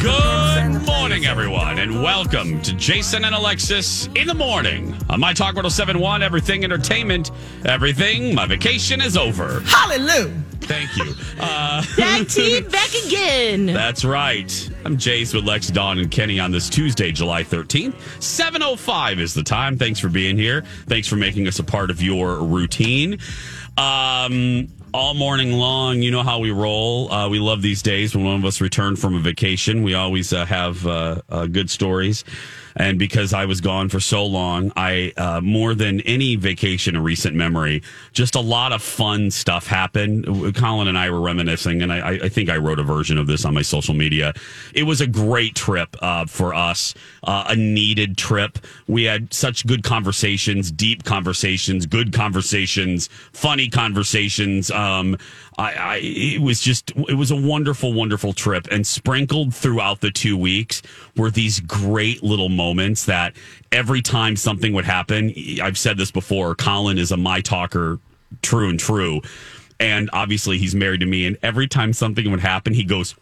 Good morning, everyone, and welcome to Jason and Alexis in the morning on My Talk 107.1, everything entertainment, everything, my vacation is over. Hallelujah. Thank you. Tag team back again. That's right. I'm Jace with Lex, Dawn, and Kenny on this Tuesday, July 13th. 7:05 is the time. Thanks for being here. Thanks for making us a part of your routine. All morning long, you know how we roll. We love these days when one of us return from a vacation. We always have good stories. And because I was gone for so long, I more than any vacation in recent memory, just a lot of fun stuff happened. Colin and I were reminiscing, and I think I wrote a version of this on my social media. It was a great trip for us, a needed trip. We had such good conversations, deep conversations, good conversations, funny conversations. It was a wonderful, wonderful trip, and sprinkled throughout the 2 weeks were these great little moments that every time something would happen, I've said this before, Colin is a my talker, true and true. And obviously he's married to me, and every time something would happen, he goes,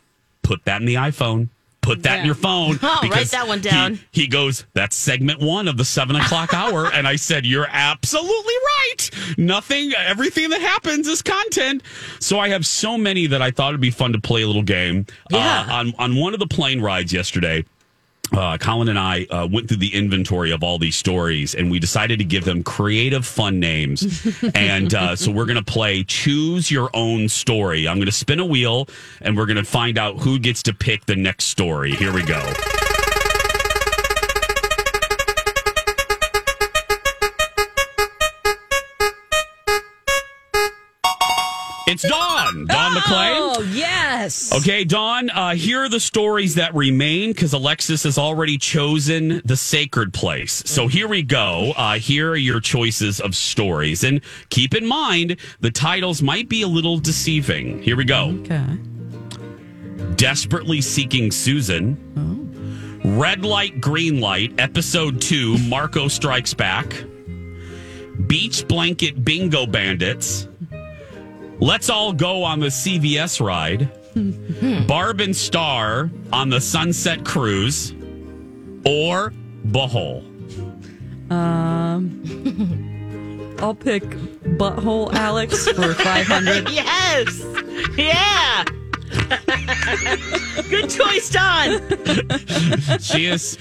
put that in the iPhone. Put that in your phone. Oh, write that one down. He goes, that's segment one of the 7 o'clock hour. And I said, you're absolutely right. Nothing, everything that happens is content. So I have so many that I thought it'd be fun to play a little game. Yeah. On one of the plane rides yesterday, Colin and I went through the inventory of all these stories, and we decided to give them creative, fun names. And so we're going to play Choose Your Own Story. I'm going to spin a wheel, and we're going to find out who gets to pick the next story. Here we go. It's Dawn. Dawn McClain. Oh, yes. Okay, Dawn, here are the stories that remain because Alexis has already chosen the sacred place. So here we go. Here are your choices of stories. And keep in mind, the titles might be a little deceiving. Here we go. Okay. Desperately Seeking Susan. Oh. Red Light, Green Light, Episode 2, Marco Strikes Back. Beach Blanket Bingo Bandits. Let's All Go on the CVS Ride. Barb and Star on the Sunset Cruise. Or Butthole. I'll pick Butthole Alex for 500. Yes! Yeah! Good choice, Don. She has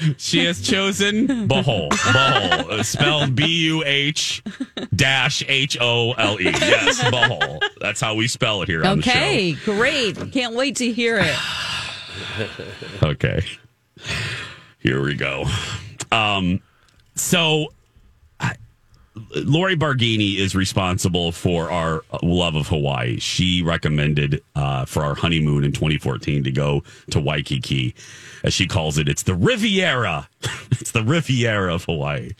chosen Butthole. Butthole. Spelled BUH-HOLE. Yes, Butthole. That's how we spell it here on the show. Okay, great. Can't wait to hear it. Okay. Here we go. Lori Barghini is responsible for our love of Hawaii. She recommended for our honeymoon in 2014 to go to Waikiki. As she calls it, it's the Riviera. It's the Riviera of Hawaii.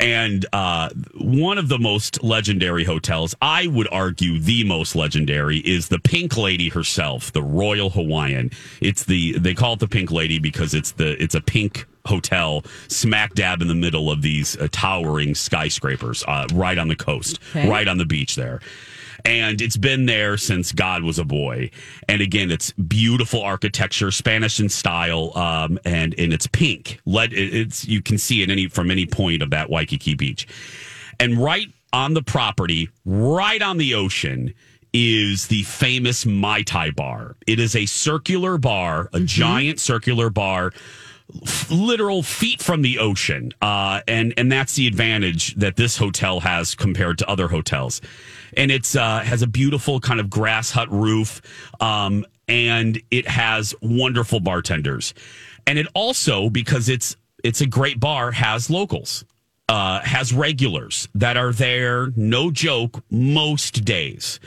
And one of the most legendary hotels, I would argue the most legendary, is the Pink Lady herself, the Royal Hawaiian. They call it the Pink Lady because it's a pink hotel smack dab in the middle of these towering skyscrapers right on the coast, right on the beach there. And it's been there since God was a boy. And again, it's beautiful architecture, Spanish in style, and it's pink. You can see it from any point of that Waikiki beach. And right on the property, right on the ocean, is the famous Mai Tai Bar. It is a circular bar, a giant circular bar, literal feet from the ocean. And that's the advantage that this hotel has compared to other hotels. And it's has a beautiful kind of grass hut roof, and it has wonderful bartenders. And it also, because it's a great bar, has locals, has regulars that are there, no joke, most days.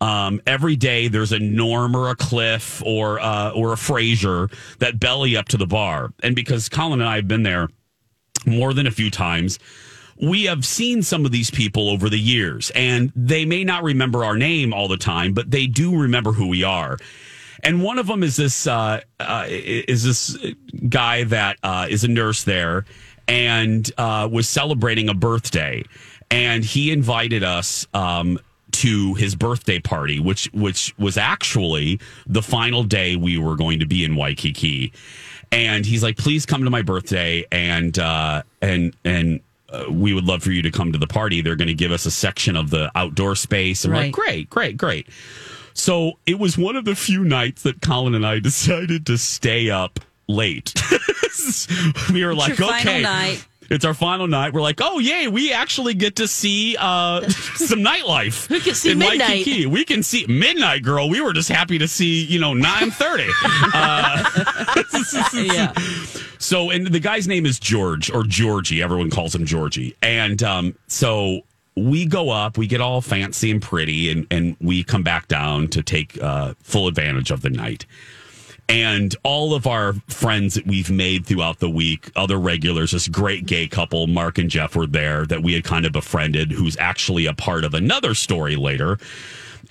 Every day there's a Norm or a Cliff or a Fraser that belly up to the bar. And because Colin and I have been there more than a few times, we have seen some of these people over the years, and they may not remember our name all the time, but they do remember who we are. And one of them is this guy that is a nurse there and was celebrating a birthday, and he invited us to his birthday party, which was actually the final day we were going to be in Waikiki. And he's like, please come to my birthday, and we would love for you to come to the party. They're going to give us a section of the outdoor space. And we're like, great. So it was one of the few nights that Colin and I decided to stay up late. We were like, okay. It's our final night. We're like, oh, yay, we actually get to see some nightlife. We can see midnight. Waikiki. We can see midnight, girl. We were just happy to see, 9:30. Yeah. So, and the guy's name is George, or Georgie. Everyone calls him Georgie. And so we go up, we get all fancy and pretty, and we come back down to take full advantage of the night. And all of our friends that we've made throughout the week, other regulars, this great gay couple, Mark and Jeff, were there that we had kind of befriended, who's actually a part of another story later.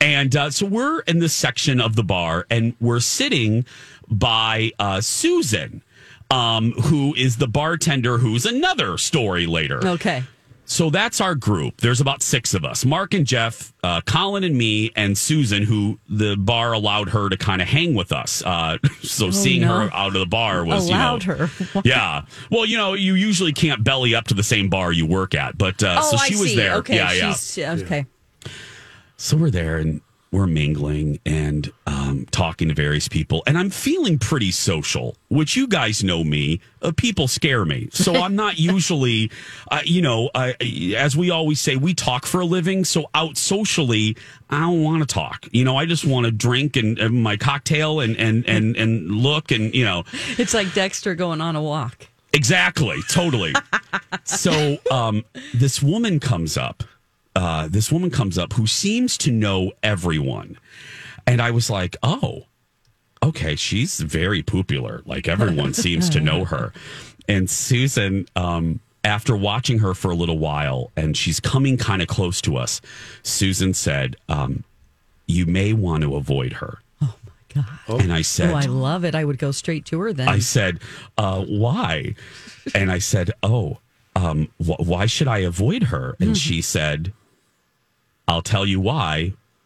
And so we're in this section of the bar, and we're sitting by Susan, who is the bartender, who's another story later. Okay. So that's our group. There's about six of us. Mark and Jeff, Colin and me, and Susan, who the bar allowed her to kind of hang with us. Her out of the bar was, allowed her. Yeah. Well, you usually can't belly up to the same bar you work at. But so she was there. Okay. Yeah. Okay. So we're there and we're mingling and talking to various people. And I'm feeling pretty social, which you guys know me. People scare me. So I'm not usually, as we always say, we talk for a living. So out socially, I don't want to talk. I just want to drink and my cocktail and look and. It's like Dexter going on a walk. Exactly. Totally. So this woman comes up who seems to know everyone. And I was like, oh, okay, she's very popular. Like, everyone seems to know her. And Susan, after watching her for a little while, and she's coming kind of close to us, Susan said, you may want to avoid her. Oh, my God. Oh. And I said... Oh, I love it. I would go straight to her then. I said, why? And I said, why should I avoid her? And she said... I'll tell you why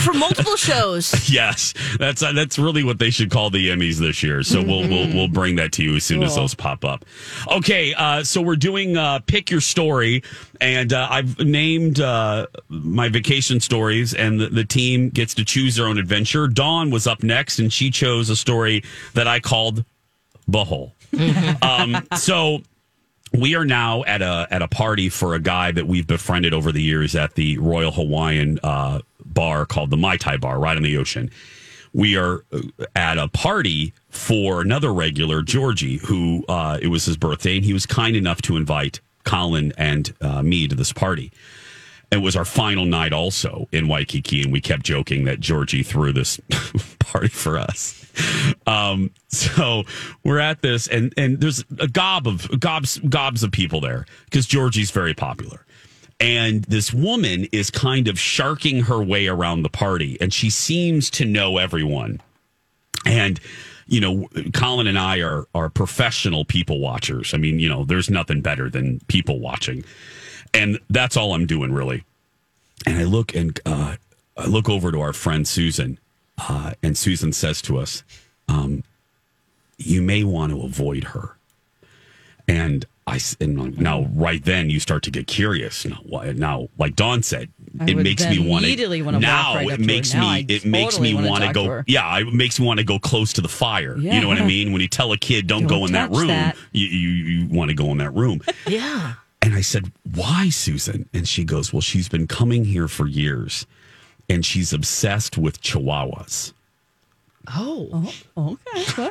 for multiple shows. Yes. That's really what they should call the Emmys this year. So we'll bring that to you as soon as those pop up. Okay. So we're doing Pick Your Story. And I've named my vacation stories, and the team gets to choose their own adventure. Dawn was up next, and she chose a story that I called Butthole. So we are now at a party for a guy that we've befriended over the years at the Royal Hawaiian bar called the Mai Tai Bar, right on the ocean. We are at a party for another regular, Georgie, who it was his birthday, and he was kind enough to invite Colin and me to this party. It was our final night also in Waikiki, and we kept joking that Georgie threw this party for us. So we're at this, and there's a gobs of people there because Georgie's very popular. And this woman is kind of sharking her way around the party, and she seems to know everyone. And Colin and I are professional people watchers. I mean, there's nothing better than people watching. And that's all I'm doing, really. And I look over to our friend Susan, and Susan says to us, you may want to avoid her. And Now, right then, you start to get curious. Now, like Dawn said, it makes me want to. Now it makes me. It makes me want to go. Yeah, it makes me want to go close to the fire. Yeah. You know what I mean? When you tell a kid, "Don't go in that room," you want to go in that room. Yeah. And I said, "Why, Susan?" And she goes, "Well, she's been coming here for years, and she's obsessed with Chihuahuas." Oh, okay.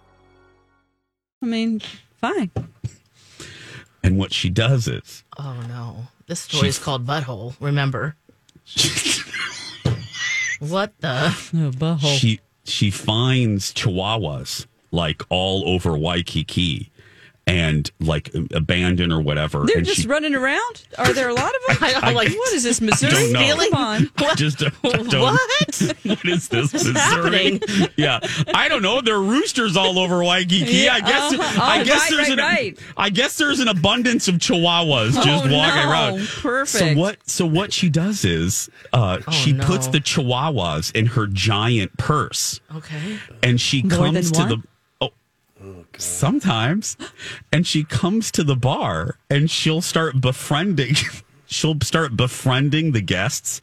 I mean, fine. And what she does is... Oh, no. This story is called Butthole, remember? What the... No, Butthole. She finds Chihuahuas, like, all over Waikiki and, like, abandoned or whatever. They're just running around? Are there a lot of them? I'm like, what is this, Missouri? I don't know. Come on. What? What is this, Missouri? Happening? Yeah. I don't know. There are roosters all over Waikiki. Yeah. I guess there's an abundance of Chihuahuas just walking around. Perfect. So what she does is she puts the Chihuahuas in her giant purse. Okay. And she comes to the... Sometimes, and she comes to the bar, and she'll start befriending the guests,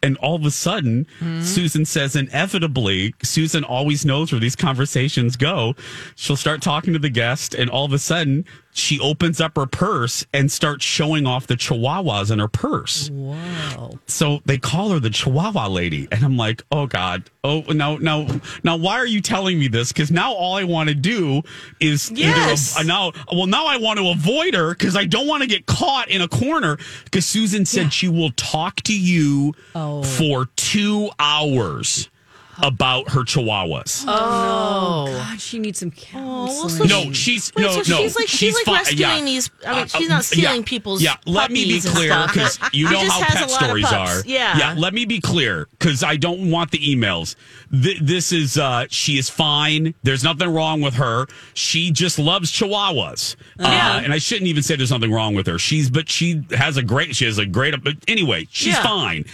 and all of a sudden, Susan says, inevitably, Susan always knows where these conversations go. She'll start talking to the guest, and all of a sudden, she opens up her purse and starts showing off the Chihuahuas in her purse. Wow! So they call her the Chihuahua lady, and I'm like, oh God, oh no! Now why are you telling me this? Because now all I want to do is now I want to avoid her because I don't want to get caught in a corner. Because Susan said she will talk to you for 2 hours. About her Chihuahuas. Oh God, she needs some counseling. She's rescuing these. I mean, she's not stealing people's. Yeah, let me be clear because you know how pet stories are. Yeah. Let me be clear because I don't want the emails. This is she is fine. There's nothing wrong with her. She just loves Chihuahuas. And I shouldn't even say there's nothing wrong with her. She has a great. But anyway, she's fine.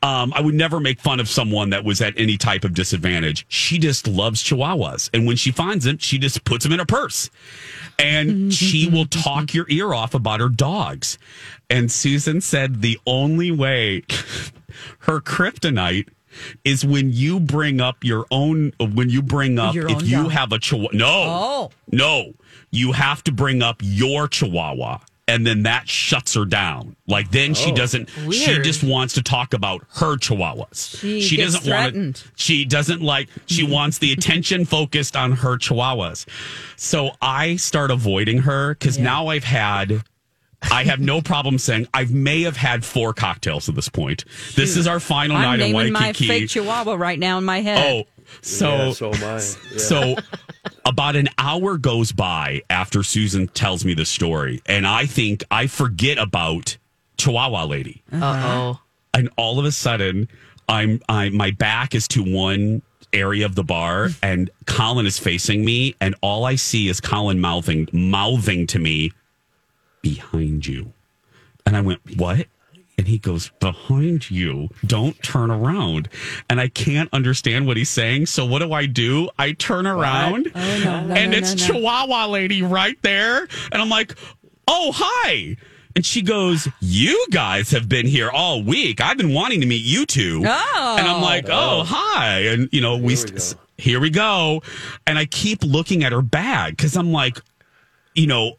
I would never make fun of someone that was at any type of disadvantage. She just loves Chihuahuas. And when she finds them, she just puts them in her purse. And she will talk your ear off about her dogs. And Susan said the only way her kryptonite is when you bring up your own, have a Chihuahua. No, you have to bring up your Chihuahua. And then that shuts her down. Like, then she doesn't... Weird. She just wants to talk about her Chihuahuas. She doesn't threatened. She doesn't like... She wants the attention focused on her Chihuahuas. So I start avoiding her because now I've had... I have no problem saying I may have had 4 cocktails at this point. Shoot. This is our final night in Waikiki. I'm naming my fake Chihuahua right now in my head. Oh, so about an hour goes by after Susan tells me the story, and I think I forget about Chihuahua lady. Uh-oh. And all of a sudden, my back is to one area of the bar, and Colin is facing me, and all I see is Colin mouthing to me. Behind you. And I went, what? And he goes, behind you. Don't turn around. And I can't understand what he's saying. So what do? I turn around it's Chihuahua lady right there. And I'm like, oh, hi. And she goes, you guys have been here all week. I've been wanting to meet you two. Oh. And I'm like, oh, hi. And, you know, here we go. And I keep looking at her bag because I'm like, you know,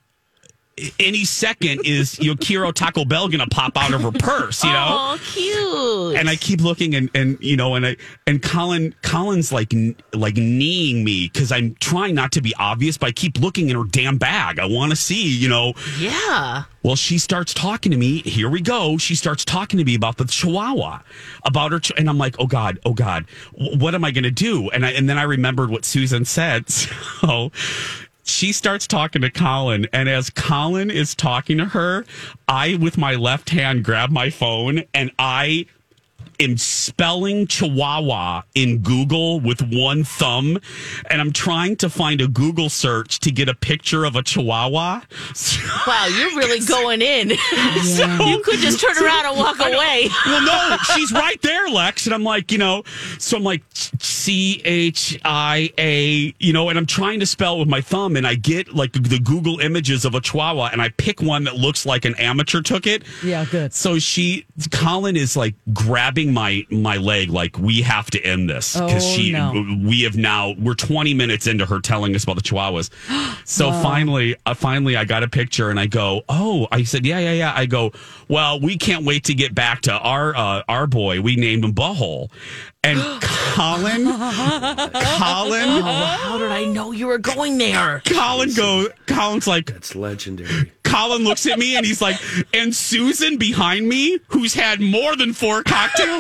any second is Yokiro Taco Bell going to pop out of her purse, you know? Oh, cute. And I keep looking and Colin's like kneeing me because I'm trying not to be obvious, but I keep looking in her damn bag. I want to see, you know. Yeah. Well, she starts talking to me. Here we go. She starts talking to me about the Chihuahua, about her. And I'm like, oh God, what am I going to do? And then I remembered what Susan said. So She starts talking to Colin, and as Colin is talking to her, I, with my left hand, grab my phone, and I am spelling Chihuahua in Google with one thumb, and I'm trying to find a Google search to get a picture of a Chihuahua. So, wow, you're really going in. Yeah. So, you could just turn around and walk away. Well, no, she's right there, Lex. And I'm like, so I'm like Chia, and I'm trying to spell with my thumb, and I get like the Google images of a Chihuahua, and I pick one that looks like an amateur took it. Yeah, good. So Colin is like grabbing my leg, like, we have to end this because we're 20 minutes into her telling us about the Chihuahuas. So finally I got a picture, and I go, I said, yeah. I go, well, we can't wait to get back to our boy. We named him Butthole. And Colin. Oh, how did I know you were going there? Colin's like, that's legendary. Colin looks at me, and he's like, and Susan behind me, who's had more than 4 cocktails,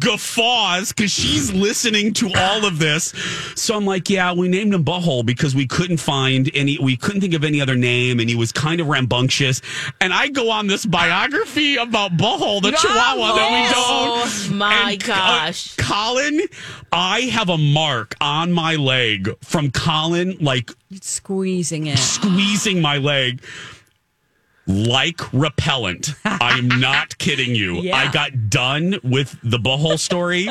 guffaws because she's listening to all of this. So I'm like, yeah, we named him Butthole because we couldn't think of any other name, and he was kind of rambunctious. And I go on this biography about Butthole, the Chihuahua that we don't. Oh my gosh. Colin, I have a mark on my leg from Colin, like, squeezing my leg. Like repellent. I'm not kidding you. Yeah. I got done with the Butthole story,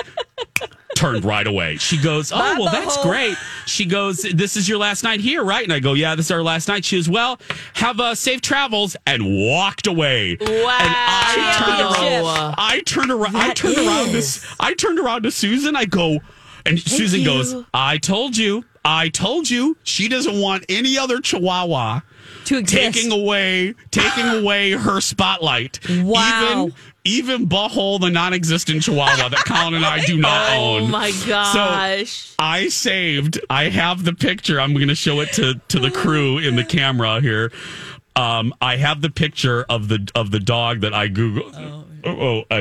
turned right away. She goes, oh, well, that's great. She goes, this is your last night here, right? And I go, yeah, this is our last night. She goes, well, have safe travels, and walked away. Wow. And I turned around to Susan. I go, and Susan goes, I told you. She doesn't want any other Chihuahua taking away her spotlight. Wow. Even Butthole, the non-existent Chihuahua that Colin and I do not own. Oh my gosh. So I have the picture. I'm going to show it to the crew in the camera here. I have the picture of the dog that I Googled.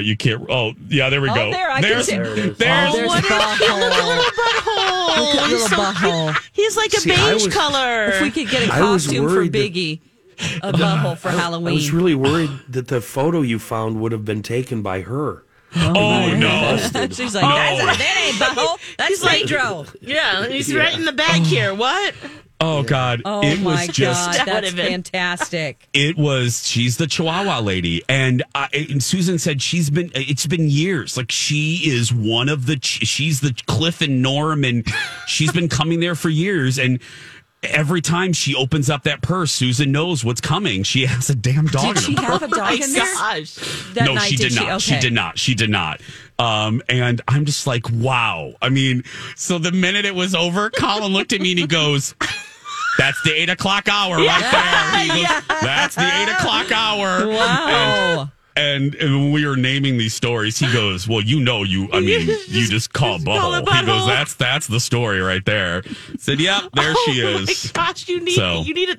You can't. Oh, yeah, there we go. There, there's what a little Butthole. He's like a beige color. If we could get a costume for Biggie, a Butthole for Halloween. I was really worried that the photo you found would have been taken by her. Oh no! She's like, that ain't Butthole. That's Pedro. Yeah, he's right in the back here. What? Oh, God. Oh, it was just God. That's fantastic. It was, she's the Chihuahua lady. And Susan said it's been years. Like, she is she's the Cliff and Norm, and she's been coming there for years. And every time she opens up that purse, Susan knows what's coming. She has a damn dog. Did she have a dog in there? Gosh. No, she did not. She did not. She did not. And I'm just like, wow. I mean, so the minute it was over, Colin looked at me and he goes, that's the 8 o'clock hour right there. He goes, that's the 8 o'clock hour. Wow. And when we were naming these stories, he goes, well, you just call Butthole. He goes, that's the story right there. I said, yep, there she is. Oh my gosh, you need a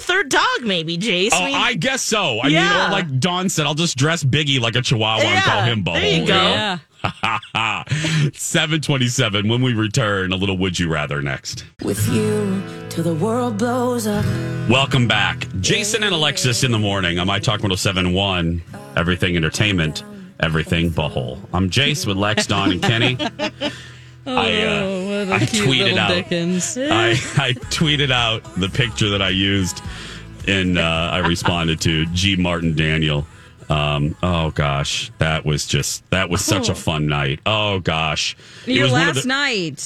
third dog maybe, Jace. Oh, I guess so. I mean, like Dawn said, I'll just dress Biggie like a Chihuahua and call him Butthole. There you go. Yeah. 7:27, when we return, a little Would You Rather next. With you till the world blows up. Welcome back. Jason and Alexis in the morning on My Talk 107.1. Everything Entertainment, everything Butthole. I'm Jace with Lex, Dawn, and Kenny. I tweeted out the picture that I used, and I responded to G. Martin Daniel. Oh gosh, that was such a fun night. Oh gosh, night.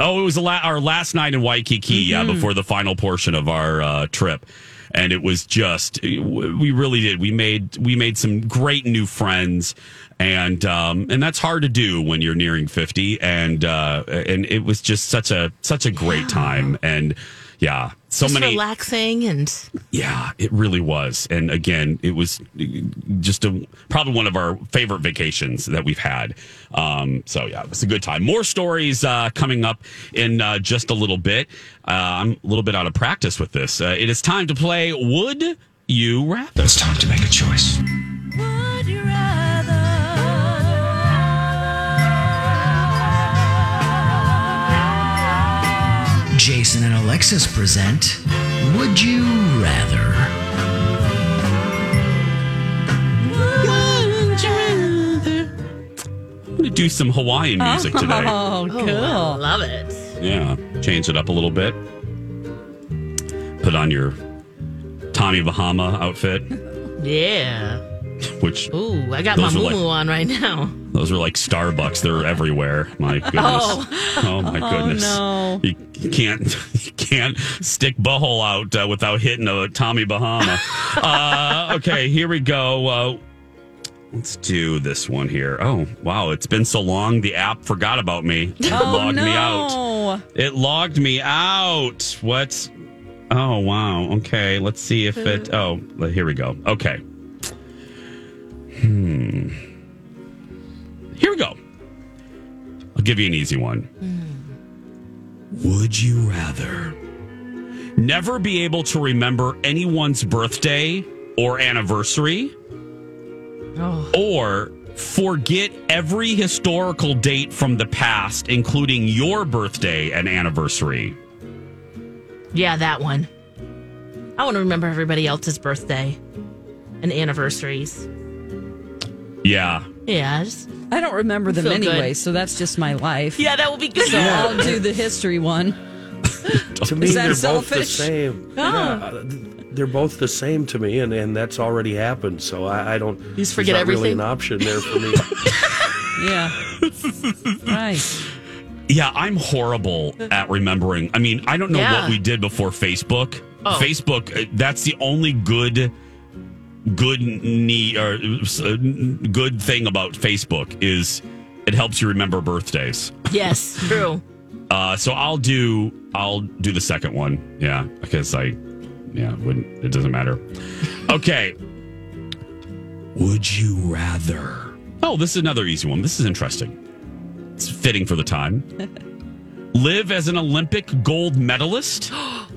Oh, it was our last night in Waikiki, before the final portion of our trip, and it was just we really did. We made some great new friends, and that's hard to do when you're nearing 50, and it was just such a great time. And yeah, so many relaxing, and yeah, it really was. And again, it was just probably one of our favorite vacations that we've had. So yeah, it was a good time. More stories coming up in just a little bit. I'm a little bit out of practice with this. It is time to play Would You Rather. It's time to make a choice. Would you rather? Jason and Alexis present Would You Rather? Would you rather? I'm going to do some Hawaiian music today. Oh, cool. I love it. Yeah, change it up a little bit. Put on your Tommy Bahama outfit. Yeah. Which, ooh, I got my muumuu on right now. Those are like Starbucks. They're everywhere. My goodness. Oh my goodness. No. You can't stick butthole out without hitting a Tommy Bahama. Okay, here we go. Let's do this one here. Oh, wow. It's been so long. The app forgot about me. It logged me out. It logged me out. What? Oh, wow. Okay, let's see if it... Oh, here we go. Okay. Here we go. I'll give you an easy one. Would you rather never be able to remember anyone's birthday or anniversary, or forget every historical date from the past, including your birthday and anniversary? Yeah, that one. I want to remember everybody else's birthday and anniversaries. Yeah. Yeah. I don't remember them anyway, so that's just my life. Yeah, that will be good. So I'll do the history one. To me, they're both the same. Oh. Yeah, they're both the same to me, and that's already happened, so I don't... You just forget everything. Really an option there for me. Yeah. Right. Yeah, I'm horrible at remembering. I mean, I don't know what we did before Facebook. Oh. Facebook, that's the only good thing about Facebook is it helps you remember birthdays. Yes, true. So I'll do the second one. Yeah, because it doesn't matter. Okay. Would you rather? Oh, this is another easy one. This is interesting. It's fitting for the time. Live as an Olympic gold medalist,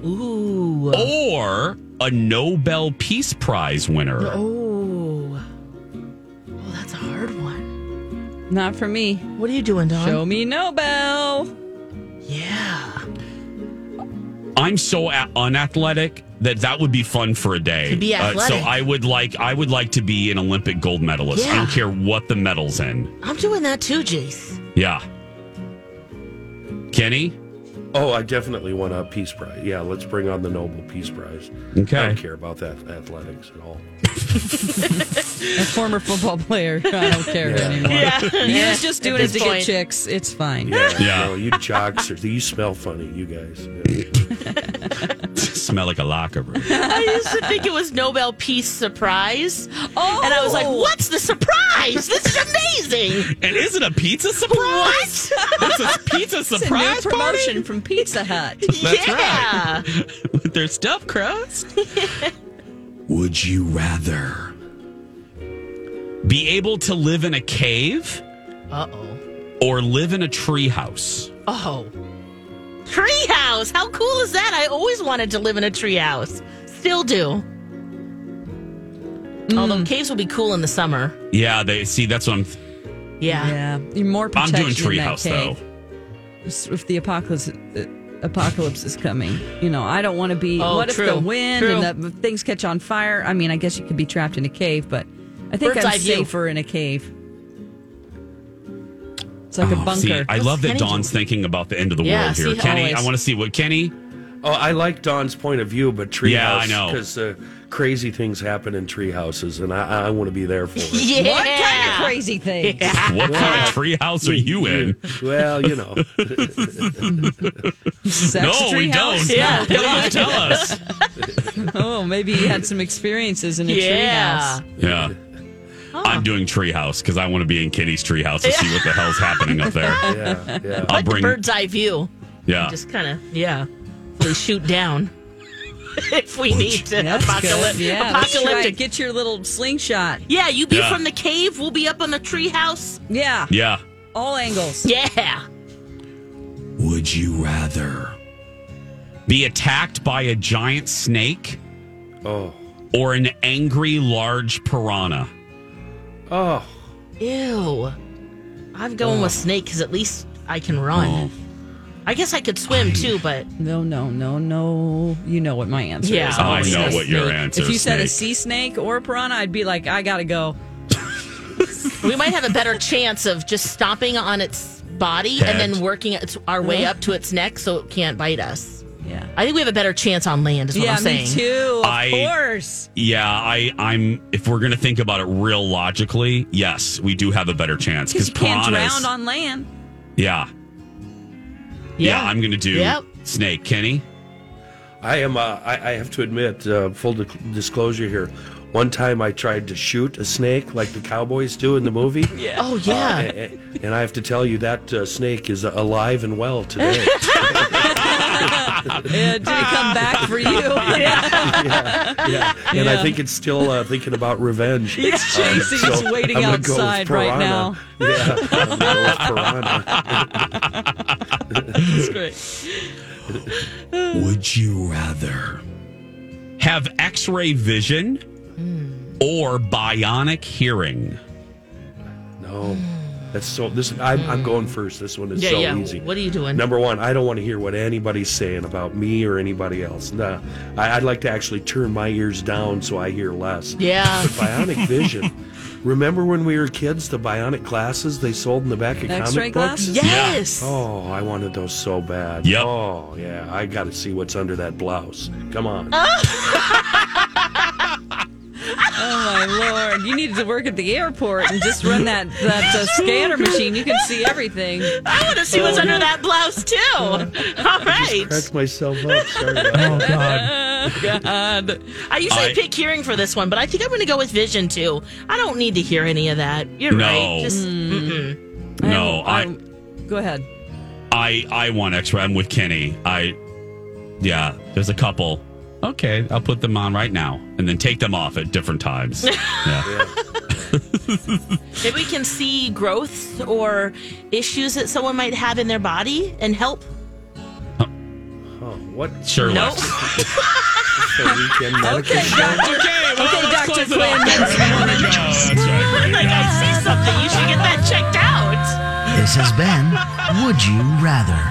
ooh, or a Nobel Peace Prize winner. Oh, that's a hard one. Not for me. What are you doing, Don? Show me Nobel. Yeah. I'm so unathletic that would be fun for a day. To be athletic. So I would like to be an Olympic gold medalist. Yeah. I don't care what the medal's in. I'm doing that too, Jace. Yeah. Kenny? Oh, I definitely want a Peace Prize. Yeah, let's bring on the Nobel Peace Prize. Okay. I don't care about that athletics at all. A former football player. I don't care anymore. Yeah. You was just doing it to get chicks. It's fine. Yeah. No, you jocks, you smell funny, you guys. Yeah. Smell like a locker room. I used to think it was Nobel Peace Surprise. Oh. And I was like, what's the surprise? This is amazing. And is it a pizza surprise? What? It's a pizza surprise. It's a new promotion party? From Pizza Hut. That's right. With their stuffed crust. Would you rather be able to live in a cave or live in a tree house? Oh. Treehouse! How cool is that? I always wanted to live in a treehouse. Still do. Mm. Although caves will be cool in the summer. Yeah, that's what I'm... Yeah. You're more protected. I'm doing treehouse, though. If the apocalypse is coming. You know, I don't want to be... Oh, what if the wind and the things catch on fire? I mean, I guess you could be trapped in a cave, but I think I'm safer in a cave. It's like a bunker. See, I love that Dawn's thinking about the end of the world here. Kenny, always. I want to see what Kenny... Oh, I like Dawn's point of view, but treehouse... Yeah, I know. Because crazy things happen in treehouses, and I want to be there for it. Yeah. What kind of crazy things? Yeah. What kind of treehouse are you in? Well, you know. No, we don't. Yeah. You don't tell us. Oh, maybe you had some experiences in a treehouse. Yeah. Oh. I'm doing treehouse because I want to be in Kenny's treehouse and see what the hell's happening up there. Yeah. I'll bring the bird's eye view. Yeah. Just kind of, they shoot down if we need to. Apocalyptic. Get your little slingshot. Yeah, you be from the cave. We'll be up on the treehouse. Yeah. Yeah. All angles. Yeah. Would you rather be attacked by a giant snake or an angry large piranha? Oh. Ew. I'm going with snake because at least I can run. I guess I could swim too, but no. You know what my answer is. I know what your answer is. If you said a sea snake or a piranha, I'd be like, I gotta go. We might have a better chance of just stomping on its body and then working our way up to its neck so it can't bite us. Yeah, I think we have a better chance on land is what I'm saying. Yeah, me too, of course. Yeah, I'm. If we're going to think about it real logically, yes, we do have a better chance. Because you can't drown on land. Yeah, I'm going to do snake. Kenny? I am. I have to admit, full disclosure here, one time I tried to shoot a snake like the cowboys do in the movie. Yeah. Oh, yeah. And I have to tell you, that snake is alive and well today. Did it come back for you? Yeah. And I think it's still thinking about revenge. It's chasing. It's waiting outside right now. Yeah, I'm going with piranha. That's great. Would you rather have X-ray vision or bionic hearing? No. That's so. I'm going first. This one is easy. What are you doing? Number one, I don't want to hear what anybody's saying about me or anybody else. No, I'd like to actually turn my ears down so I hear less. Yeah. But bionic vision. Remember when we were kids, the bionic glasses they sold in the back of comic books? Yes. Yeah. Oh, I wanted those so bad. Yep. Oh yeah, I got to see what's under that blouse. Come on. Oh, my Lord. You needed to work at the airport and just run that scanner machine. You can see everything. I want to see what's under that blouse, too. All right. I just cracked myself up. Sorry. Oh, God. I usually pick hearing for this one, but I think I'm going to go with vision, too. I don't need to hear any of that. You're right. Just, no. Go ahead. I want X-ray. I'm with Kenny. There's a couple. Okay, I'll put them on right now and then take them off at different times. Yeah. Maybe we can see growth or issues that someone might have in their body and help. Oh, what? Sure. Nope. Okay, Dr. Quinn. Like, I see something. You should get that checked out. This has been Would You Rather.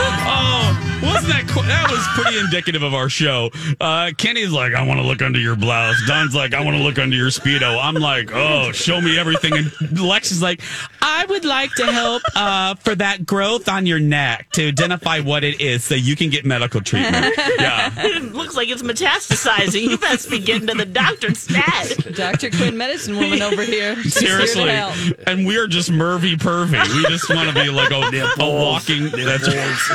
Oh, wasn't that was pretty indicative of our show. Kenny's like, I want to look under your blouse. Don's like, I want to look under your Speedo. I'm like, oh, show me everything. And Lex is like, I would like to help for that growth on your neck to identify what it is so you can get medical treatment. Yeah. It looks like it's metastasizing. You best be getting to the doctor stat. Dr. Quinn, medicine woman over here. Seriously. Here and we're just Mervy Pervy. We just want to be like a walking... That's right.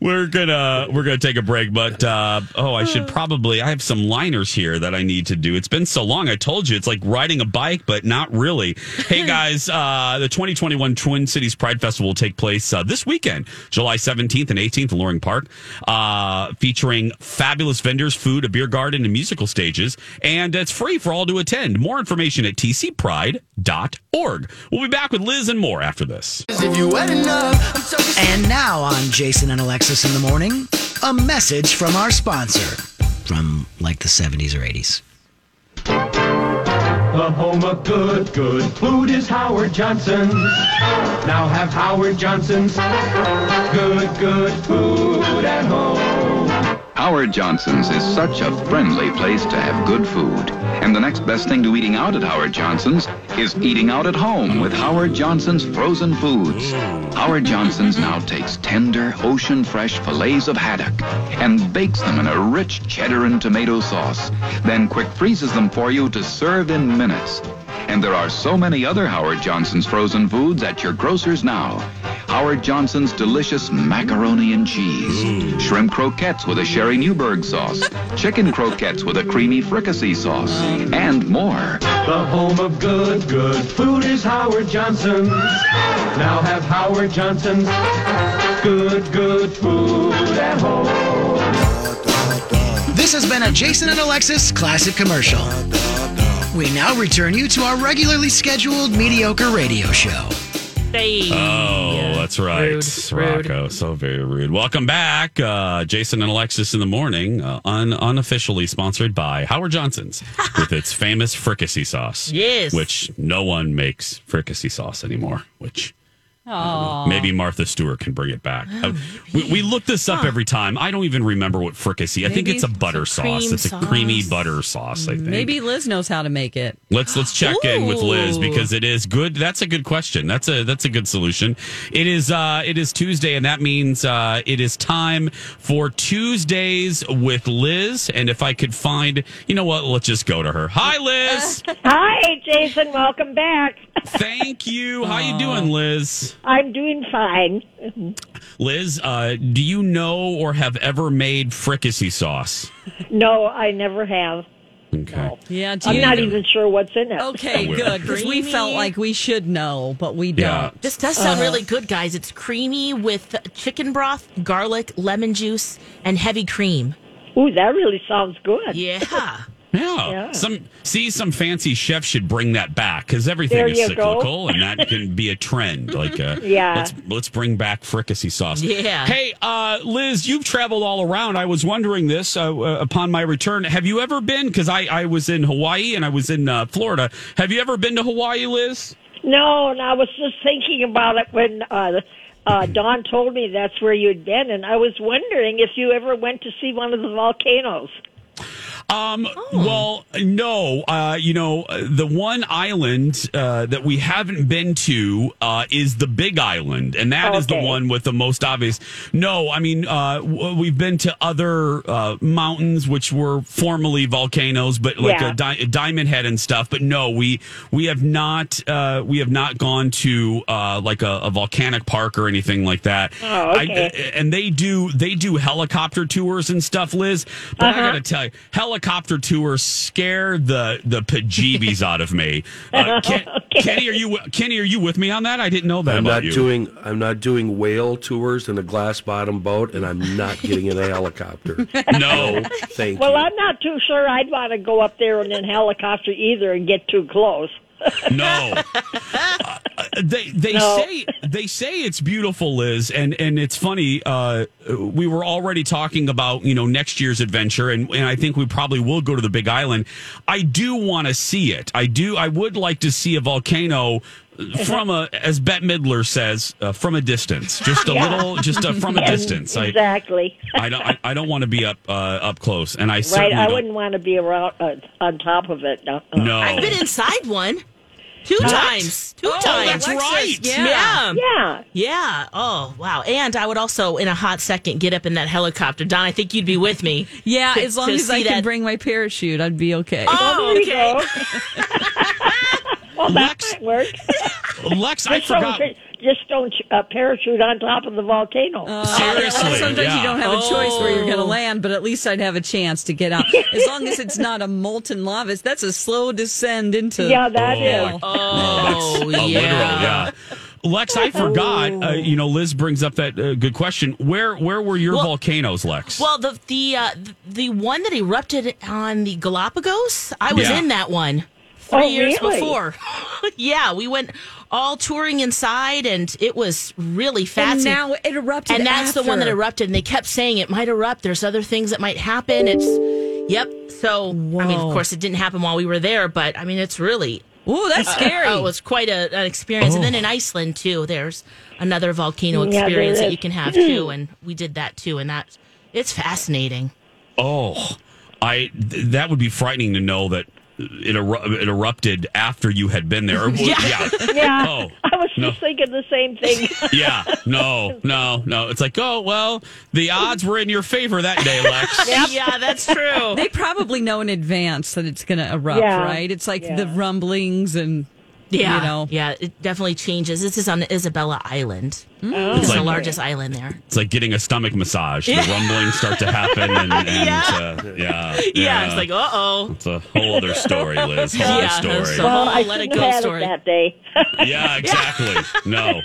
We're gonna take a break, but I have some liners here that I need to do. It's been so long. I told you it's like riding a bike, but not really. Hey guys, the 2021 Twin Cities Pride Festival will take place this weekend, July 17th and 18th in Loring Park, featuring fabulous vendors, food, a beer garden, and musical stages, and it's free for all to attend. More information at tcpride.org. We'll be back with Liz and more after this. And now on Jason and Alexis in the Morning, a message from our sponsor from like the 70s or 80s. The home of good food is Howard Johnson's. Now have Howard Johnson's good food at home. Howard Johnson's is such a friendly place to have good food. And the next best thing to eating out at Howard Johnson's is eating out at home with Howard Johnson's frozen foods. Howard Johnson's now takes tender, ocean-fresh fillets of haddock and bakes them in a rich cheddar and tomato sauce, then quick freezes them for you to serve in minutes. And there are so many other Howard Johnson's frozen foods at your grocer's now. Howard Johnson's delicious macaroni and cheese, shrimp croquettes with a Sherry Newberg sauce, chicken croquettes with a creamy fricassee sauce, and more. The home of good food is Howard Johnson's. Now have Howard Johnson's good food at home. This has been a Jason and Alexis classic commercial. We now return you to our regularly scheduled mediocre radio show. Hey. Oh, that's right. Rude. Rocco, so very rude. Welcome back. Jason and Alexis in the morning, unofficially sponsored by Howard Johnson's with its famous fricassee sauce. Yes. Which no one makes fricassee sauce anymore, which... Oh, maybe Martha Stewart can bring it back. Oh, we look this up every time. I don't even remember what fricassee. I think it's a butter sauce. It's a creamy butter sauce, I think. Maybe Liz knows how to make it. Let's check in with Liz because it is good. That's a good question. That's a good solution. It is Tuesday, and that means it is time for Tuesdays with Liz. And if I could find, you know what? Let's just go to her. Hi, Liz. Hi, Jason. Welcome back. Thank you. How you doing, Liz? I'm doing fine. Liz, do you know or have ever made fricassee sauce? No, I never have. Okay. No. Yeah, I'm not even sure what's in it. Okay, good. Because we felt like we should know, but we don't. Yeah. This does sound really good, guys. It's creamy with chicken broth, garlic, lemon juice, and heavy cream. Ooh, that really sounds good. Yeah. Yeah. Some fancy chef should bring that back because everything is cyclical and that can be a trend. Like, let's bring back fricassee sauce. Yeah. Hey, Liz, you've traveled all around. I was wondering this upon my return. Have you ever been? Because I was in Hawaii and I was in Florida. Have you ever been to Hawaii, Liz? No, and I was just thinking about it when Dawn told me that's where you'd been, and I was wondering if you ever went to see one of the volcanoes. Well, no, the one island that we haven't been to is the Big Island, and that is the one with the most obvious. No, I mean, we've been to other mountains, which were formerly volcanoes, but like a Diamond Head and stuff. But no, we have not gone to like a volcanic park or anything like that. Oh, okay. And they do helicopter tours and stuff, Liz. But I gotta tell you, helicopter tours scare the pajeebies out of me. Kenny, are you with me on that? I didn't know that about you. I'm not doing whale tours in a glass bottom boat, and I'm not getting in a helicopter. No, thank you. Well, I'm not too sure I'd want to go up there in a helicopter either and get too close. No, they say it's beautiful, Liz, and it's funny. We were already talking about next year's adventure, and I think we probably will go to the Big Island. I do want to see it. I do. I would like to see a volcano from as Bette Midler says, from a distance, just a little, from a distance. Exactly. I don't want to be up close, and I wouldn't want to be around on top of it. No. I've been inside one. Two times. Two times. That's Alexis. Right. Yeah. Oh, wow. And I would also, in a hot second, get up in that helicopter. Don, I think you'd be with me. Yeah, as long as I can bring my parachute, I'd be okay. Oh, okay. Well, that might work. Lex, I forgot. Just don't parachute on top of the volcano. Seriously. Well, sometimes you don't have a choice where you're going to land, but at least I'd have a chance to get out. As long as it's not a molten lava, that's a slow descend into... Yeah, that is. Literal. Lex, I forgot. Liz brings up that good question. Where were your volcanoes, Lex? Well, the one that erupted on the Galapagos, I was in that one. 3 years before. Yeah, we went all touring inside, and it was really fascinating. And now it erupted. And that's the one that erupted, and they kept saying it might erupt. There's other things that might happen. So, whoa. I mean, of course, it didn't happen while we were there, but, I mean, it's really... Ooh, that's scary. It was quite an experience. And then in Iceland, too, there's another volcano experience that you can have, too, and we did that, too, and it's fascinating. Oh, that would be frightening to know that it erupted after you had been there. I was just thinking the same thing. No. It's like, the odds were in your favor that day, Lex. Yep. Yeah, that's true. They probably know in advance that it's going to erupt, right? It's like the rumblings and... Yeah, it definitely changes. This is on Isabella Island. Oh. It's the largest island there. It's like getting a stomach massage. The rumblings start to happen. Yeah, it's like, uh-oh. It's a whole other story, Liz. Whole other story. Well, I let it go story. That day. Yeah, exactly. No.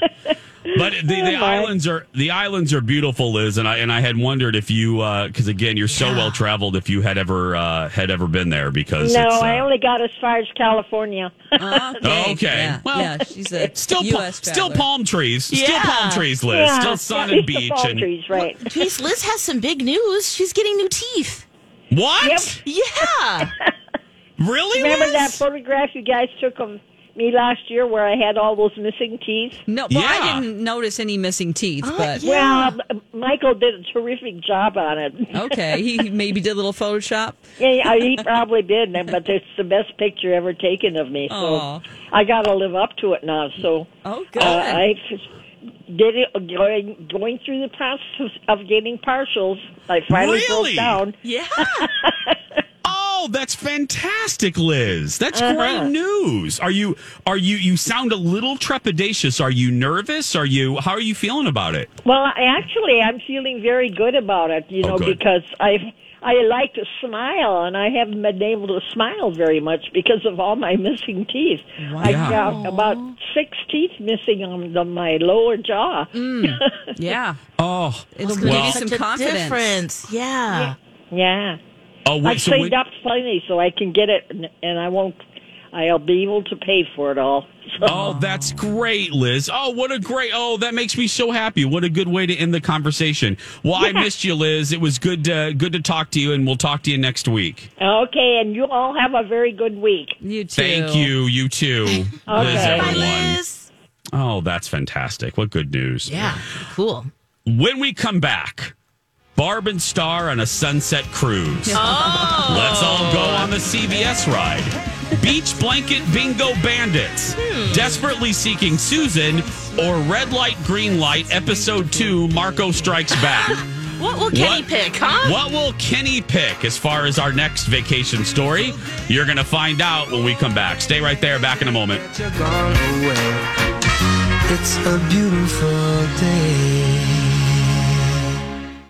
But the islands are beautiful, Liz, and I had wondered if you, because again, you're so well traveled, if you had ever been there. Because I only got as far as California. Okay. Yeah. Well, she's a U.S. traveler. Still palm trees, Liz. Yeah, still sun and beach and trees, right? Geez, Liz has some big news. She's getting new teeth. What? Yep. Yeah. Really? Remember Liz? That photograph you guys took of me last year where I had all those missing teeth? No, but I didn't notice any missing teeth. Well, Michael did a terrific job on it. Okay, he maybe did a little Photoshop? Yeah, he probably did, but it's the best picture ever taken of me, so I got to live up to it now. So, good. Going through the process of getting partials, I finally broke down. Yeah. Oh, that's fantastic, Liz. That's great news. You sound a little trepidatious. Are you nervous? How are you feeling about it? Well, I'm feeling very good about it, because I like to smile, and I haven't been able to smile very much because of all my missing teeth. Wow. I got about 6 teeth missing on my lower jaw. Mm. Yeah. Oh, it'll give you some confidence. Difference. Yeah. Yeah. Oh, wait, I saved up plenty so I can get it, and I'll be able to pay for it all. Oh, that's great, Liz. Oh, what a great, that makes me so happy. What a good way to end the conversation. Well, I missed you, Liz. It was good to talk to you, and we'll talk to you next week. Okay, and you all have a very good week. You too. Thank you. You too. Okay. Liz, everyone. Bye, Liz. Oh, that's fantastic. What good news. Yeah, cool. When we come back, Barb and Star on a sunset cruise. Oh. Let's all go on the CBS ride. Beach Blanket Bingo Bandits. Desperately Seeking Susan or Red Light, Green Light, Episode 2, Marco Strikes Back. What will Kenny pick, huh? What will Kenny pick as far as our next vacation story? You're going to find out when we come back. Stay right there. Back in a moment. It's a beautiful day.